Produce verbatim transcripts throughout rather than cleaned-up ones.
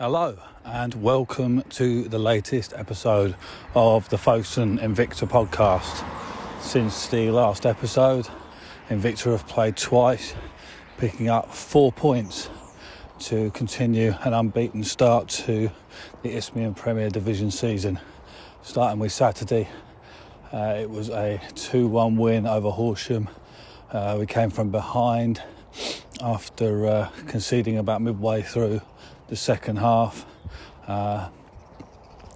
Hello and welcome to the latest episode of the Folkestone Invicta podcast. Since the last episode, Invicta have played twice, picking up four points to continue an unbeaten start to the Isthmian Premier Division season. Starting with Saturday, uh, it was a two one win over Horsham. Uh, we came from behind after uh, conceding about midway through the second half. Uh,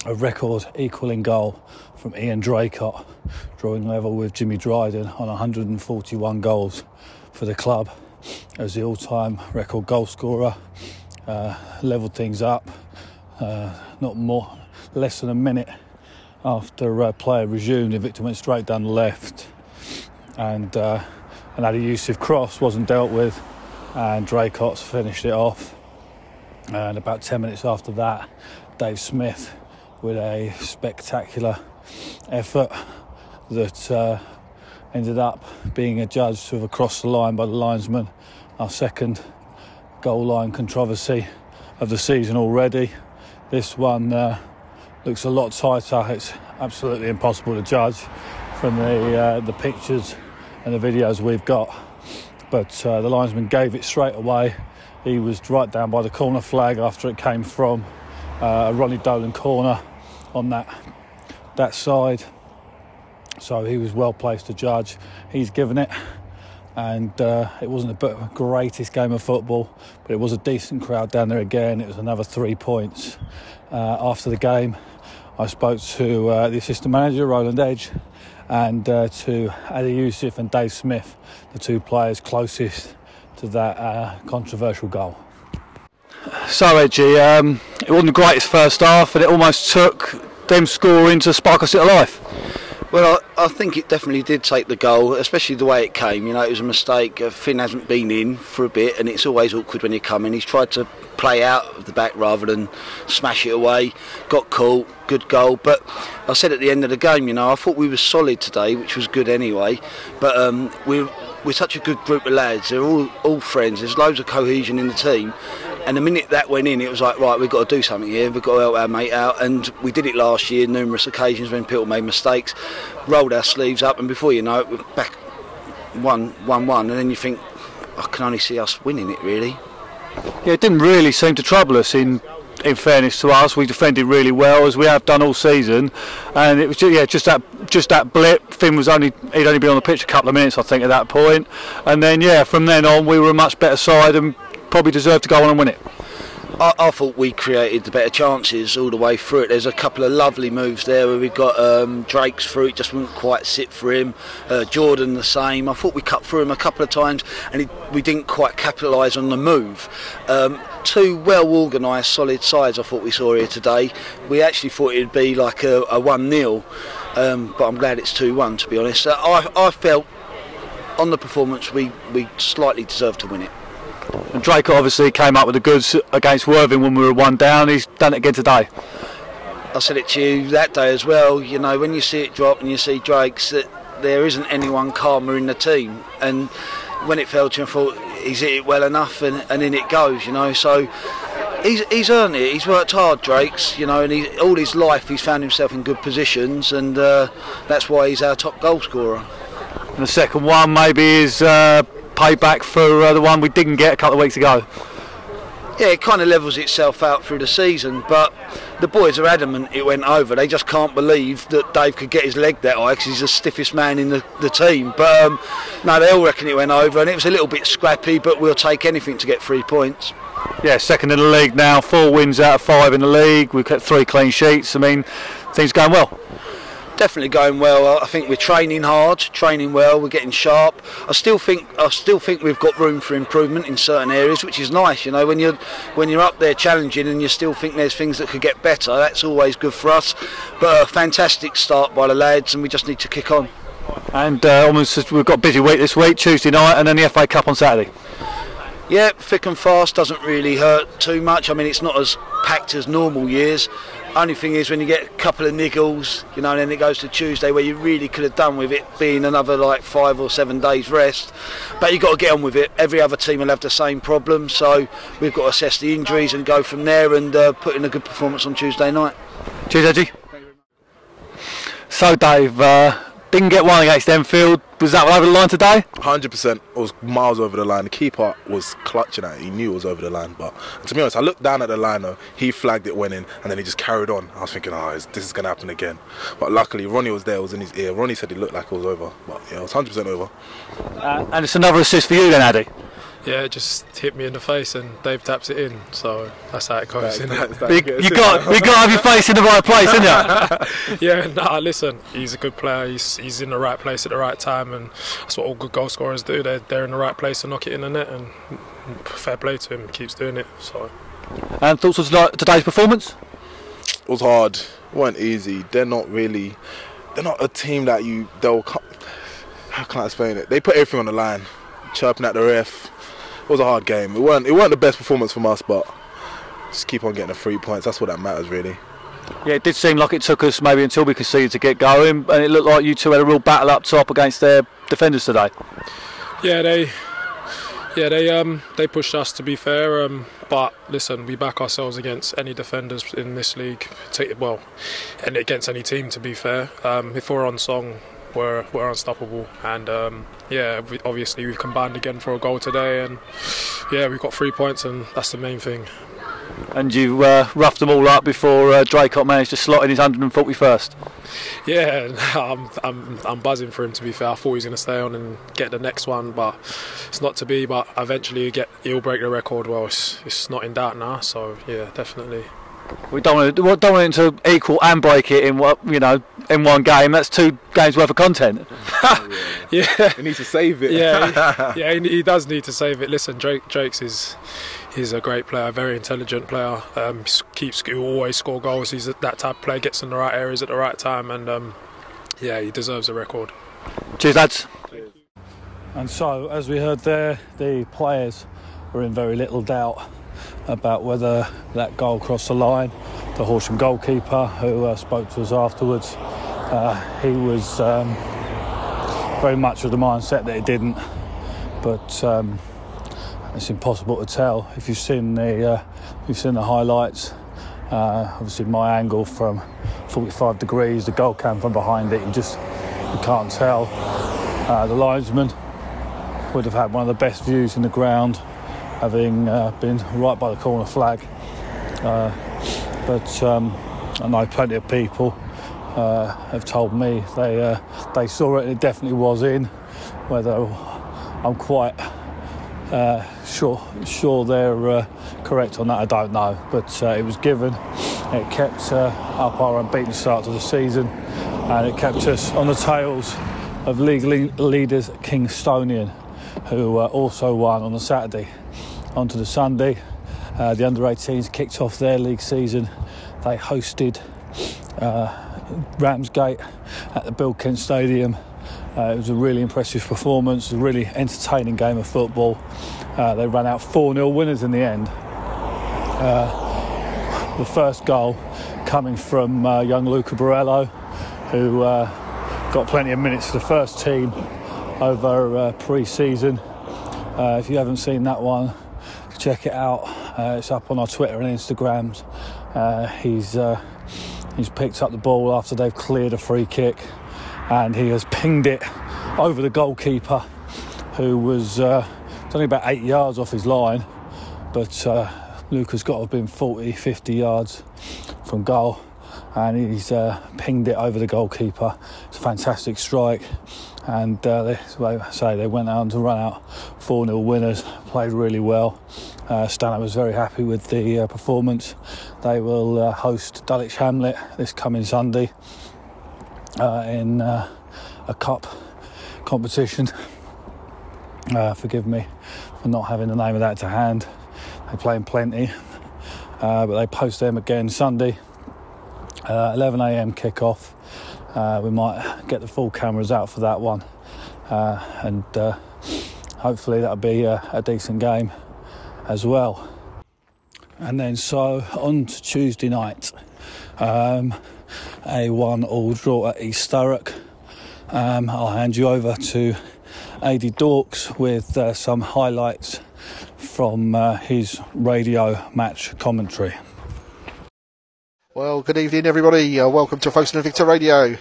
a record equalling goal from Ian Draycott, drawing level with Jimmy Dryden on one hundred forty-one goals for the club as the all-time record goal scorer. Uh, levelled things up uh, not more less than a minute after uh, play resumed. Invicta went straight down the left, and uh, an Ali Youssef cross wasn't dealt with, and Draycott's finished it off. And about ten minutes after that, Dave Smith with a spectacular effort that uh, ended up being adjudged with a cross the line by the linesman. Our second goal line controversy of the season already. This one uh, looks a lot tighter. It's absolutely impossible to judge from the uh, the pictures and the videos we've got. But uh, the linesman gave it straight away. He was right down by the corner flag after it came from uh, a Ronnie Dolan corner on that that side. So he was well placed to judge. He's given it, and uh, it wasn't the greatest game of football, but it was a decent crowd down there again. It was another three points. Uh, after the game, I spoke to uh, the assistant manager, Roland Edge, and uh, to Ali Youssef and Dave Smith, the two players closest to that uh, controversial goal. So, Edgy, um, it wasn't the greatest first half, and it almost took them scoring to spark us into life. Well, I, I think it definitely did take the goal, especially the way it came. You know, it was a mistake. Finn hasn't been in for a bit, and it's always awkward when you come in. He's tried to play out of the back rather than smash it away. Got caught, good goal. But I said at the end of the game, you know, I thought we were solid today, which was good anyway. But um, we're We're such a good group of lads. They're all, all friends. There's loads of cohesion in the team. And the minute that went in, it was like, right, we've got to do something here. We've got to help our mate out. And we did it last year, numerous occasions when people made mistakes. Rolled our sleeves up, and before you know it, we're back one, one, one. And then you think, I can only see us winning it, really. Yeah, it didn't really seem to trouble us. In in fairness to us, we defended really well, as we have done all season. And it was just, yeah, just that just that blip. Finn was only he'd only been on the pitch a couple of minutes, I think, at that point. And then yeah, from then on, we were a much better side and probably deserved to go on and win it. I, I thought we created the better chances all the way through it. There's a couple of lovely moves there where we got um, Drake's through, it just wouldn't quite sit for him. Uh, Jordan the same. I thought we cut through him a couple of times, and it, we didn't quite capitalise on the move. Um, two well-organised, solid sides I thought we saw here today. We actually thought it would be like a, a one nil, um, but I'm glad it's two one, to be honest. Uh, I, I felt on the performance we, we slightly deserved to win it. And Draycott obviously came up with the goods against Worthing when we were one down. He's done it again today. I said it to you that day as well. You know, when you see it drop and you see Drake's, that there isn't anyone calmer in the team. And when it fell to him, I thought, he's hit it well enough, and, and in it goes, you know. So he's he's earned it. He's worked hard, Drake's, you know, and he, all his life he's found himself in good positions, and uh, that's why he's our top goal scorer. And the second one maybe is... Uh, payback for uh, the one we didn't get a couple of weeks ago. Yeah, it kind of levels itself out through the season, but the boys are adamant it went over. They just can't believe that Dave could get his leg that high, because he's the stiffest man in the, the team. But um, no, they all reckon it went over, and it was a little bit scrappy, but we'll take anything to get three points. Yeah, second in the league now, four wins out of five in the league. We've got three clean sheets. I mean, things going well. Definitely going well. I think we're training hard, training well, we're getting sharp. I still think I still think we've got room for improvement in certain areas, which is nice, you know, when you're when you're up there challenging and you still think there's things that could get better. That's always good for us. But a fantastic start by the lads, and we just need to kick on. And uh, almost we've got a busy week this week, Tuesday night, and then the F A Cup on Saturday. Yeah, thick and fast doesn't really hurt too much. I mean, it's not as packed as normal years. Only thing is, when you get a couple of niggles, you know, and then it goes to Tuesday where you really could have done with it being another like five or seven days rest. But you've got to get on with it. Every other team will have the same problem, so we've got to assess the injuries and go from there and uh, put in a good performance on Tuesday night. Cheers, Edgy. So, Dave, uh, didn't get one against Enfield. Was that over the line today? one hundred percent. It was miles over the line. The keeper was clutching at it. He knew it was over the line. But to be honest, I looked down at the liner. He flagged it, went in, and then he just carried on. I was thinking, oh, is, this is going to happen again. But luckily, Ronnie was there. It was in his ear. Ronnie said it looked like it was over. But yeah, it was one hundred percent over. Uh, and it's another assist for you then, Addy? Yeah, it just hit me in the face and Dave taps it in, so that's how it goes. That, that, that, you, you got, we got to have your face in the right place, innit? Yeah, nah, listen, he's a good player. He's he's in the right place at the right time, and that's what all good goal scorers do. They're they're in the right place to knock it in the net, and fair play to him. He keeps doing it. So, and thoughts on today's performance? It was hard. It wasn't easy. They're not really. They're not a team that you. They'll. How can I explain it? They put everything on the line, chirping at the ref. It was a hard game. It weren't, it weren't the best performance from us, but just keep on getting the three points. That's what that matters, really. Yeah, it did seem like it took us maybe until we conceded to get going, and it looked like you two had a real battle up top against their defenders today. Yeah, they, yeah, they, um, they pushed us. To be fair, um, but listen, we back ourselves against any defenders in this league. Well, and against any team, to be fair. Um, if we're on song, we're we're unstoppable, and. Um, Yeah, we, obviously we've combined again for a goal today, and yeah, we've got three points, and that's the main thing. And you uh, roughed them all up before uh, Draycott managed to slot in his one hundred forty-first. Yeah, I'm, I'm I'm buzzing for him, to be fair. I thought he was going to stay on and get the next one, but it's not to be. But eventually, you get he'll break the record. Well, it's, it's not in doubt now. So yeah, definitely. We don't want to, we don't want him to equal and break it in what you know in one game. That's two games worth of content. Yeah, yeah. He needs to save it. Yeah, he, yeah, he, he does need to save it. Listen, Drake, Drake's is he's a great player, very intelligent player. Um, keeps he always score goals. He's that type of player. Gets in the right areas at the right time, and um, yeah, he deserves a record. Cheers, lads. Cheers. And so, as we heard there, the players were in very little doubt about whether that goal crossed the line. The Horsham goalkeeper, who uh, spoke to us afterwards, uh, he was um, very much of the mindset that it didn't. But um, it's impossible to tell. If you've seen the, uh, you've seen the highlights. Uh, obviously, my angle from forty-five degrees, the goal cam from behind it. You just you can't tell. Uh, the linesman would have had one of the best views in the ground, having uh, been right by the corner flag. Uh, but um, I know plenty of people uh, have told me they uh, they saw it and it definitely was in. Whether I'm quite uh, sure sure they're uh, correct on that, I don't know. But uh, it was given. It kept uh, up our unbeaten start to the season, and it kept us on the tails of league le- leaders Kingstonian, who uh, also won on the Saturday. On to the Sunday, uh, the under eighteens kicked off their league season. They hosted uh, Ramsgate at the Bill Kent Stadium. Uh, it was a really impressive performance, a really entertaining game of football. Uh, they ran out four nil winners in the end. Uh, the first goal coming from uh, young Luca Barello, who uh, got plenty of minutes for the first team over uh, pre-season. Uh, if you haven't seen that one, check it out. Uh, it's up on our Twitter and Instagrams. Uh, he's uh, he's picked up the ball after they've cleared a free kick, and he has pinged it over the goalkeeper, who was uh, only about eight yards off his line. But uh, Luca's got to have been forty, fifty yards from goal, and he's uh, pinged it over the goalkeeper. It's a fantastic strike. And uh, they, they say they went on to run out four nil winners, played really well. Uh, Stanley was very happy with the uh, performance. They will uh, host Dulwich Hamlet this coming Sunday uh, in uh, a cup competition. Uh, forgive me for not having the name of that to hand. They play in plenty, uh, but they post them again Sunday, uh, eleven a.m. kickoff. Uh, we might get the full cameras out for that one, uh, and uh, hopefully that'll be a, a decent game as well. And then so on to Tuesday night, Um, a one all draw at East Thurrock. Um, I'll hand you over to A D. Dawkes with uh, some highlights from uh, his radio match commentary. Well, good evening, everybody. Uh, welcome to Folkestone Invicta Radio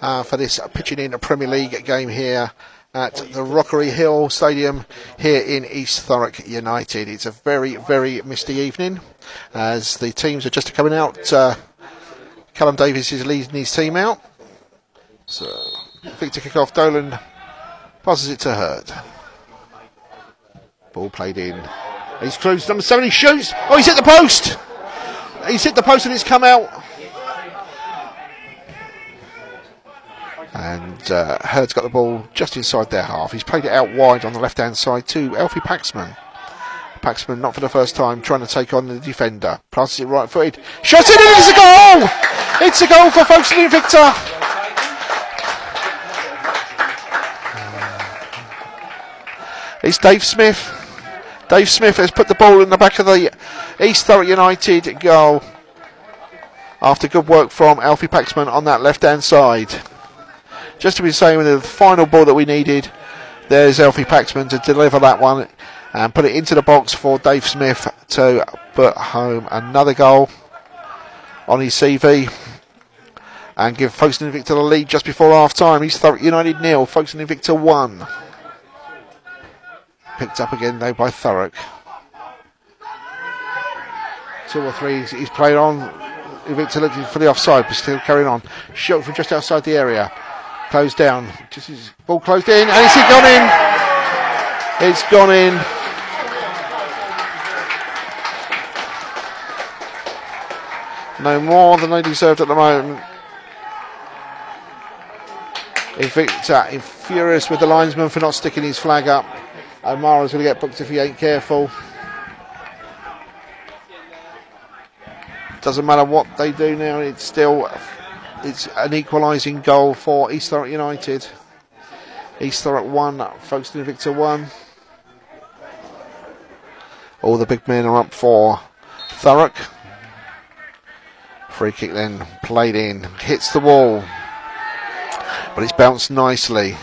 uh, for this pitching in a Premier League game here at the Rockery Hill Stadium here in East Thurrock United. It's a very, very misty evening as the teams are just coming out. Uh, Callum Davies is leading his team out. So, Victor kickoff, Dolan passes it to Hurd. Ball played in. He's cruised number seven, he shoots. Oh, he's hit the post. He's hit the post and it's come out. And uh, Hurd's got the ball just inside their half. He's played it out wide on the left-hand side to Alfie Paxman. Paxman, not for the first time, trying to take on the defender. Passes it right-footed. Shot it in! It's a goal! It's a goal for Folkestone Invicta. It's Dave Smith. Dave Smith has put the ball in the back of the East Thurrock United goal after good work from Alfie Paxman on that left-hand side. Just to be saying, with the final ball that we needed, there's Alfie Paxman to deliver that one and put it into the box for Dave Smith to put home another goal on his C V and give Folkestone Invicta the lead just before half time. East Thurrock United nil, Folkestone Invicta one. Picked up again though by Thurrock. Two or three he's played on. Invicta looking for the offside, but still carrying on. Shot from just outside the area. Closed down, just his ball closed in, and it's gone in. It's gone in. No more than they deserved at the moment. Invicta furious with the linesman for not sticking his flag up. Omara's going to get booked if he ain't careful. Doesn't matter what they do now, it's still. It's an equalising goal for East Thurrock United. East Thurrock one, Folkestone Invicta one. All the big men are up for Thurrock. Free kick then played in. Hits the wall. But it's bounced nicely.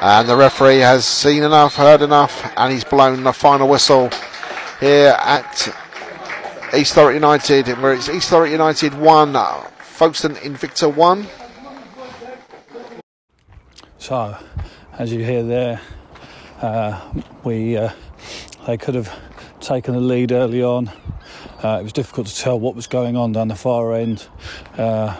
And the referee has seen enough, heard enough, and he's blown the final whistle here at East Thurrock United, where it's East Thurrock United one, Folkestone Invicta one. So, as you hear there, uh, we uh, they could have taken the lead early on. Uh, it was difficult to tell what was going on down the far end. Uh,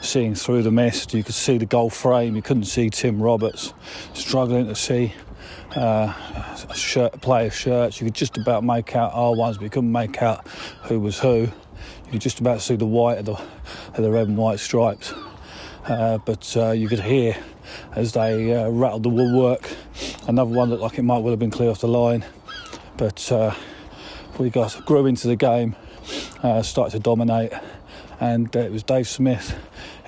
seeing through the mist, you could see the goal frame. You couldn't see Tim Roberts, struggling to see. Uh, shirt, players' shirts. You could just about make out our ones, but you couldn't make out who was who. You could just about see the white of the, of the red and white stripes. Uh, but uh, you could hear as they uh, rattled the woodwork. Another one looked like it might well have been clear off the line. But uh, we got grew into the game, uh, started to dominate, and uh, it was Dave Smith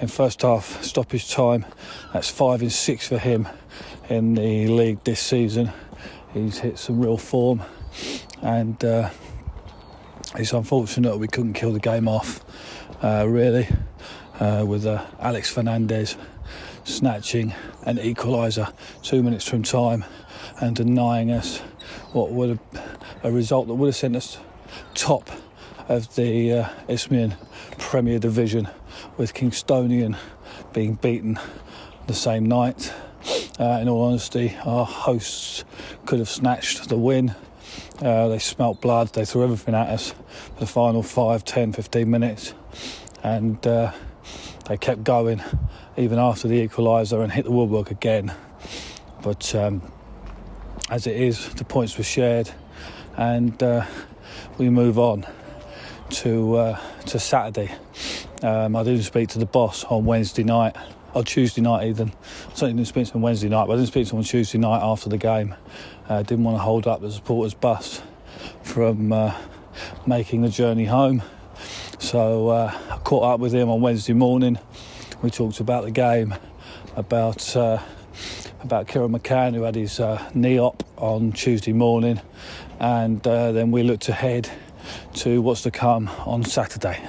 in first half stoppage time. That's five in six for him in the league this season. He's hit some real form, and uh, it's unfortunate we couldn't kill the game off uh, really uh, with uh, Alex Fernandez snatching an equaliser two minutes from time and denying us what would have, a result that would have sent us top of the uh, Isthmian Premier Division, with Kingstonian being beaten the same night. Uh, in all honesty, our hosts could have snatched the win. Uh, they smelt blood, they threw everything at us for the final five, ten, fifteen minutes. And uh, they kept going even after the equaliser and hit the woodwork again. But um, as it is, the points were shared, and uh, we move on to uh, to Saturday. Um, I didn't speak to the boss on Wednesday night. On Tuesday night, even. I certainly didn't speak to him Wednesday night, but I didn't speak to him on Tuesday night after the game. Uh, didn't want to hold up the supporters' bus from uh, making the journey home. So uh, I caught up with him on Wednesday morning. We talked about the game, about uh, about Kieran McCann, who had his uh, knee op on Tuesday morning. And uh, then we looked ahead to what's to come on Saturday.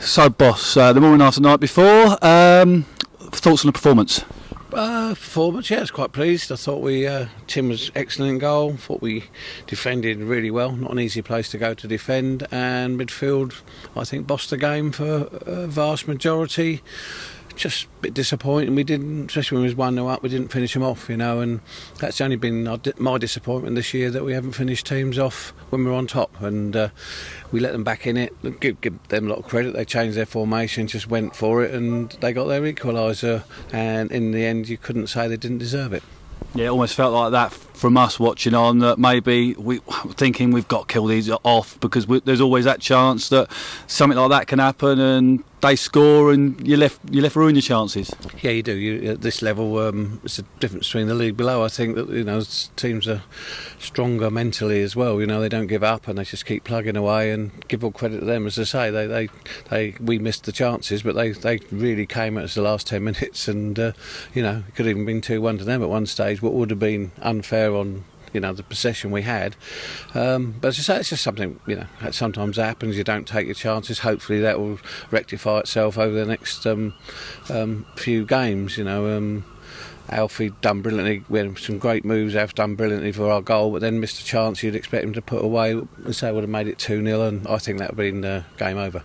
So, boss, uh, the morning after the night before, um, thoughts on the performance? Uh, performance, yeah, I was quite pleased. I thought we, uh, Tim was excellent in goal. Thought we defended really well. Not an easy place to go to defend. And midfield, I think, bossed the game for a vast majority. Just a bit disappointing. We didn't, especially when we was one nil up, we didn't finish them off, you know. And that's only been our, my disappointment this year, that we haven't finished teams off when we're on top. And uh, we let them back in it. Give, give them a lot of credit. They changed their formation, just went for it, and they got their equaliser. And in the end, you couldn't say they didn't deserve it. Yeah, it almost felt like that from us watching on, that maybe we thinking we've got to kill these off, because we, there's always that chance that something like that can happen and they score and you left you left ruin your chances. Yeah, you do. You, at this level, um, it's a difference between the league below. I think that, you know, teams are stronger mentally as well. You know, they don't give up and they just keep plugging away, and give all credit to them. As I say, they they, they we missed the chances, but they, they really came at us the last ten minutes, and uh, you know, it could have even been two one to them at one stage. What would have been unfair on, you know, the possession we had, um, but as I say, it's just something, you know, that sometimes happens. You don't take your chances. Hopefully that will rectify itself over the next um, um, few games, you know. um, Alfie done brilliantly. We had some great moves. Alfie done brilliantly for our goal, but then missed a chance you'd expect him to put away, and so would have made it two nil, and I think that would have been uh, game over.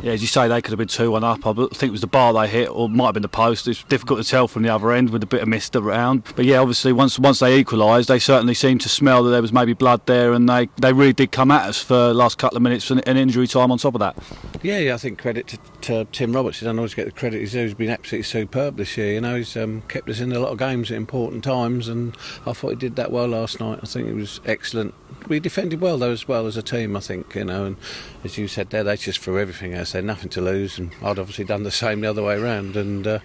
Yeah, as you say, they could have been two one up. I think it was the bar they hit, or it might have been the post. It's difficult to tell from the other end with a bit of mist around. But yeah, obviously, once once they equalised, they certainly seemed to smell that there was maybe blood there, and they, they really did come at us for the last couple of minutes and injury time on top of that. Yeah, yeah, I think credit to, to Tim Roberts. He doesn't always get the credit. He's, he's been absolutely superb this year. You know, he's um, kept us in a lot of games at important times, and I thought he did that well last night. I think it was excellent. We defended well, though, as well as a team, I think, you know, and as you said there, they just threw everything at us. They had nothing to lose, and I'd obviously done the same the other way around, and, uh,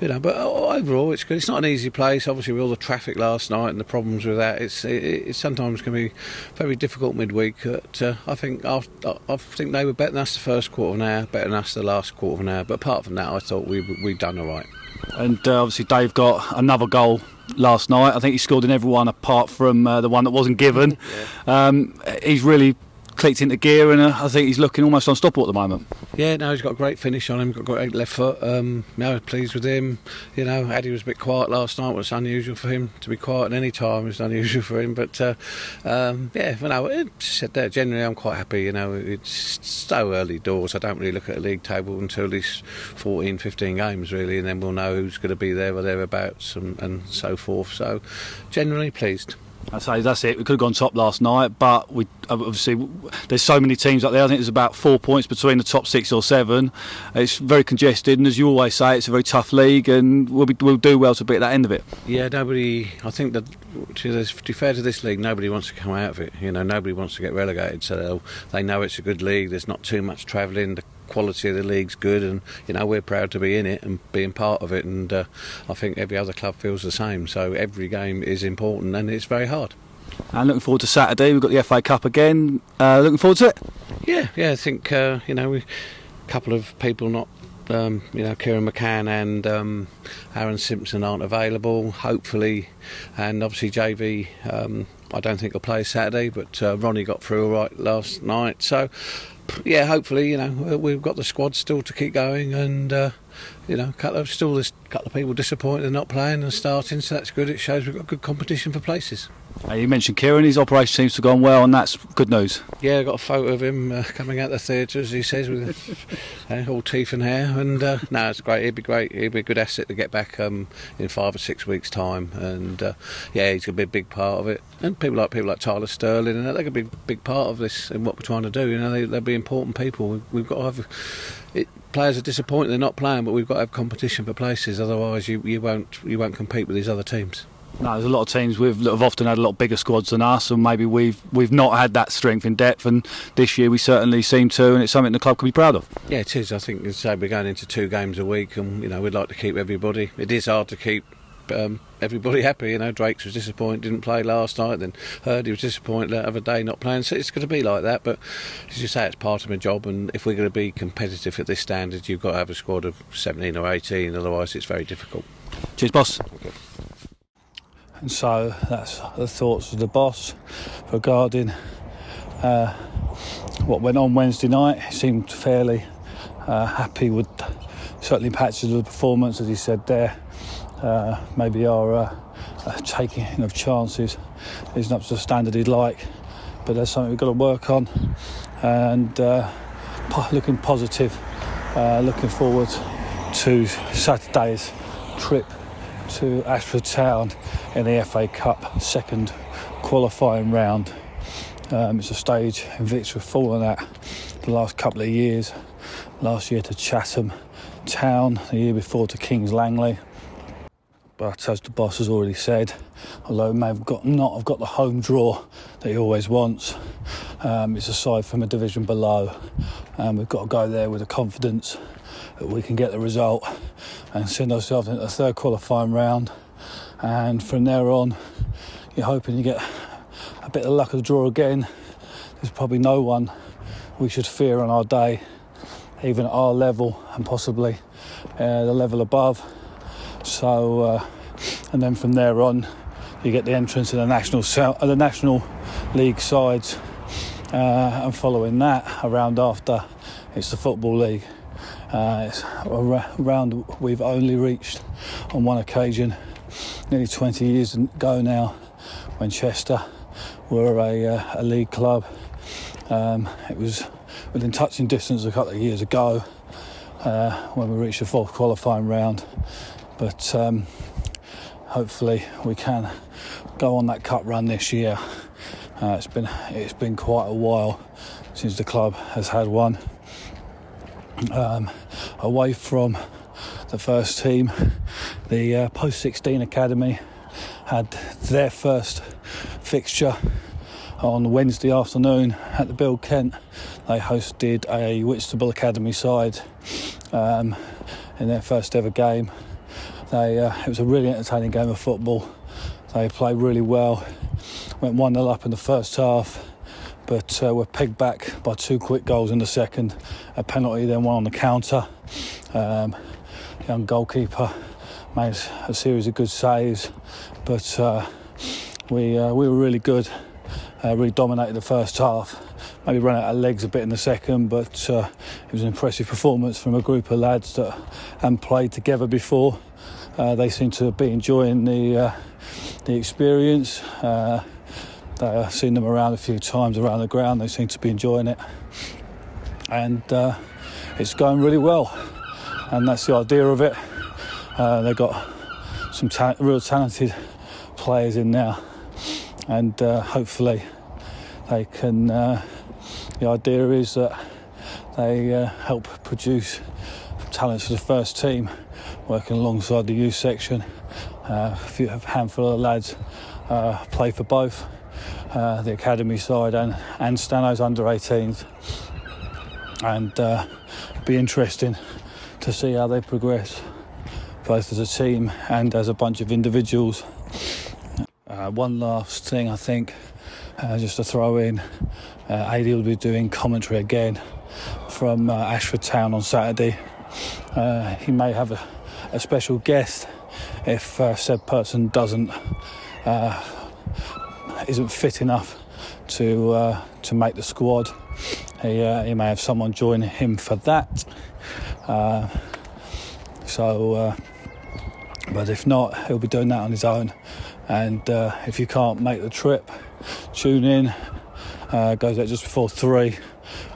you know, but overall, it's good. It's not an easy place, obviously, with all the traffic last night and the problems with that. It's it, it sometimes can be very difficult midweek, but uh, I think after, I think they were better than us the first quarter of an hour, better than us the last quarter of an hour, but apart from that, I thought we we'd done all right. And uh, obviously, Dave got another goal last night. I think he scored in every one apart from uh, the one that wasn't given. Yeah. Um, he's really clicked into gear, and uh, I think he's looking almost unstoppable at the moment. Yeah, no, he's got a great finish on him, got a great left foot. Um, no, pleased with him. You know, Addy was a bit quiet last night, was unusual for him to be quiet at any time. It was unusual for him, but uh, um, yeah, you know, it said there. Generally, I'm quite happy. You know, it's so early doors. I don't really look at a league table until at least fourteen, fifteen games really, and then we'll know who's going to be there or thereabouts, and, and so forth. So, generally pleased. I say that's it. We could have gone top last night, but we obviously there's so many teams up there. I think there's about four points between the top six or seven. It's very congested, and as you always say, it's a very tough league, and we'll, be, we'll do well to be at that end of it. Yeah, nobody. I think that to be fair to this league, nobody wants to come out of it. You know, nobody wants to get relegated, so they know it's a good league. There's not too much travelling. The quality of the league's good, and you know, we're proud to be in it and being part of it, and uh, I think every other club feels the same, so every game is important and it's very hard. And looking forward to Saturday. We've got the F A Cup again. Uh, looking forward to it? Yeah, yeah, I think uh, you know, we, a couple of people not Um, you know, Kieran McCann and um, Aaron Simpson aren't available, hopefully, and obviously J V, um, I don't think he'll play Saturday, but uh, Ronnie got through all right last night, so yeah, hopefully, you know, we've got the squad still to keep going, and uh, you know, couple of, still there's a couple of people disappointed they're not playing and starting, so that's good. It shows we've got good competition for places. Uh, you mentioned Kieran, his operation seems to have gone well, and that's good news. Yeah, I got a photo of him uh, coming out the theatre, as he says, with uh, all teeth and hair. And uh, no, it's great. He'd be great. He'd be a good asset to get back um, in five or six weeks' time. And uh, yeah, he's going to be a big part of it. And people like people like Tyler Sterling, and they're going to be a big part of this and what we're trying to do. You know, they, they'll be important people. We've, we've got to have. It, players are disappointed they're not playing, but we've got to have competition for places. Otherwise, you, you won't you won't compete with these other teams. No, there's a lot of teams with, that have often had a lot bigger squads than us, and maybe we've we've not had that strength in depth, and this year we certainly seem to, and it's something the club can be proud of. Yeah, it is. I think, as I say, we're going into two games a week, and you know, we'd like to keep everybody. It is hard to keep um, everybody happy. You know, Drakes was disappointed, didn't play last night, then Hurdy was disappointed the other day not playing, so it's going to be like that, but as you say, it's part of my job, and if we're going to be competitive at this standard, you've got to have a squad of seventeen or eighteen, otherwise it's very difficult. Cheers, boss. And so that's the thoughts of the boss regarding uh, what went on Wednesday night. He seemed fairly uh, happy with certainly patches of the performance, as he said there. Uh, maybe our uh, uh, taking of chances isn't up to the standard he'd like, but that's something we've got to work on. And uh, po- looking positive, uh, looking forward to Saturday's trip to Ashford Town in the F A Cup second qualifying round. Um, it's a stage Invicta have fallen at the last couple of years. Last year to Chatham Town, the year before to Kings Langley. But as the boss has already said, although he may have got, not have got the home draw that he always wants, um, it's a side from a division below. And we've got to go there with the confidence that we can get the result and send ourselves into the third qualifying round. And from there on, you're hoping you get a bit of luck of the draw again. There's probably no one we should fear on our day, even at our level and possibly uh, the level above. So, uh, and then from there on, you get the entrance of the national, uh, the national league sides, uh, and following that, around after, it's the football league. Uh, it's a round we've only reached on one occasion, nearly twenty years ago now, when Chester were a, uh, a league club. Um, it was within touching distance a couple of years ago uh, when we reached the fourth qualifying round. But um, hopefully we can go on that cup run this year. Uh, it's been it's been quite a while since the club has had one. Um, away from the first team, the uh, post sixteen academy had their first fixture on Wednesday afternoon at the Bill Kent. They hosted a Whitstable academy side um, in their first ever game. They, uh, it was a really entertaining game of football. They played really well, went one nil up in the first half, but uh, were pegged back by two quick goals in the second. A penalty, then one on the counter. Um, the young goalkeeper made a series of good saves, but uh, we uh, we were really good, uh, really dominated the first half. Maybe ran out of legs a bit in the second, but uh, it was an impressive performance from a group of lads that hadn't played together before. Uh, they seem to be enjoying the uh, the experience. Uh, I've seen them around a few times around the ground. They seem to be enjoying it, and uh, it's going really well. And that's the idea of it. Uh, they've got some ta- real talented players in now, and uh, hopefully they can. Uh, the idea is that they uh, help produce talents for the first team, working alongside the youth section. Uh, a few a handful of lads uh, play for both uh, the academy side and, and Stano's under eighteens, and uh, be interesting to see how they progress, both as a team and as a bunch of individuals. Uh, one last thing, I think, uh, just to throw in, uh, A D will be doing commentary again from uh, Ashford Town on Saturday. Uh, he may have a a special guest if uh, said person doesn't uh, isn't fit enough to uh, to make the squad. He uh, he may have someone join him for that. Uh, so, uh, but if not, he'll be doing that on his own. And uh, if you can't make the trip, tune in. Uh, goes out just before three.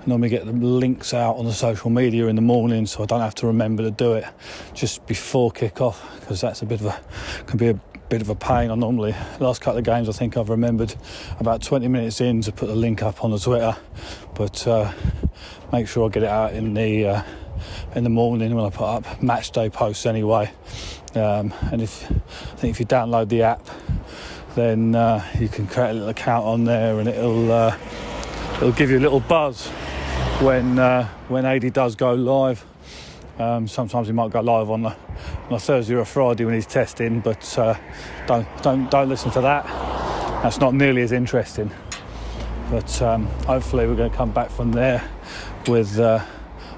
Normally get the links out on the social media in the morning, so I don't have to remember to do it just before kick-off, because that's a bit of a can be a bit of a pain. I normally last couple of games I think I've remembered about twenty minutes in to put the link up on the Twitter, but uh, make sure I get it out in the uh, in the morning when I put up match day posts anyway. Um, and if I think if you download the app, then uh, you can create a little account on there, and it'll. Uh, It'll give you a little buzz when uh, when A D does go live. Um, sometimes he might go live on a, on a Thursday or a Friday when he's testing, but uh, don't don't don't listen to that. That's not nearly as interesting. But um, hopefully we're going to come back from there with uh,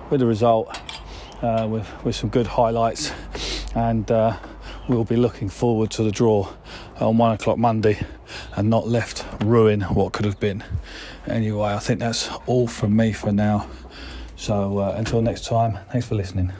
with a result, uh, with with some good highlights, and uh, we'll be looking forward to the draw. on one o'clock Monday and not left ruin what could have been. Anyway, I think that's all from me for now. So uh, until next time, thanks for listening.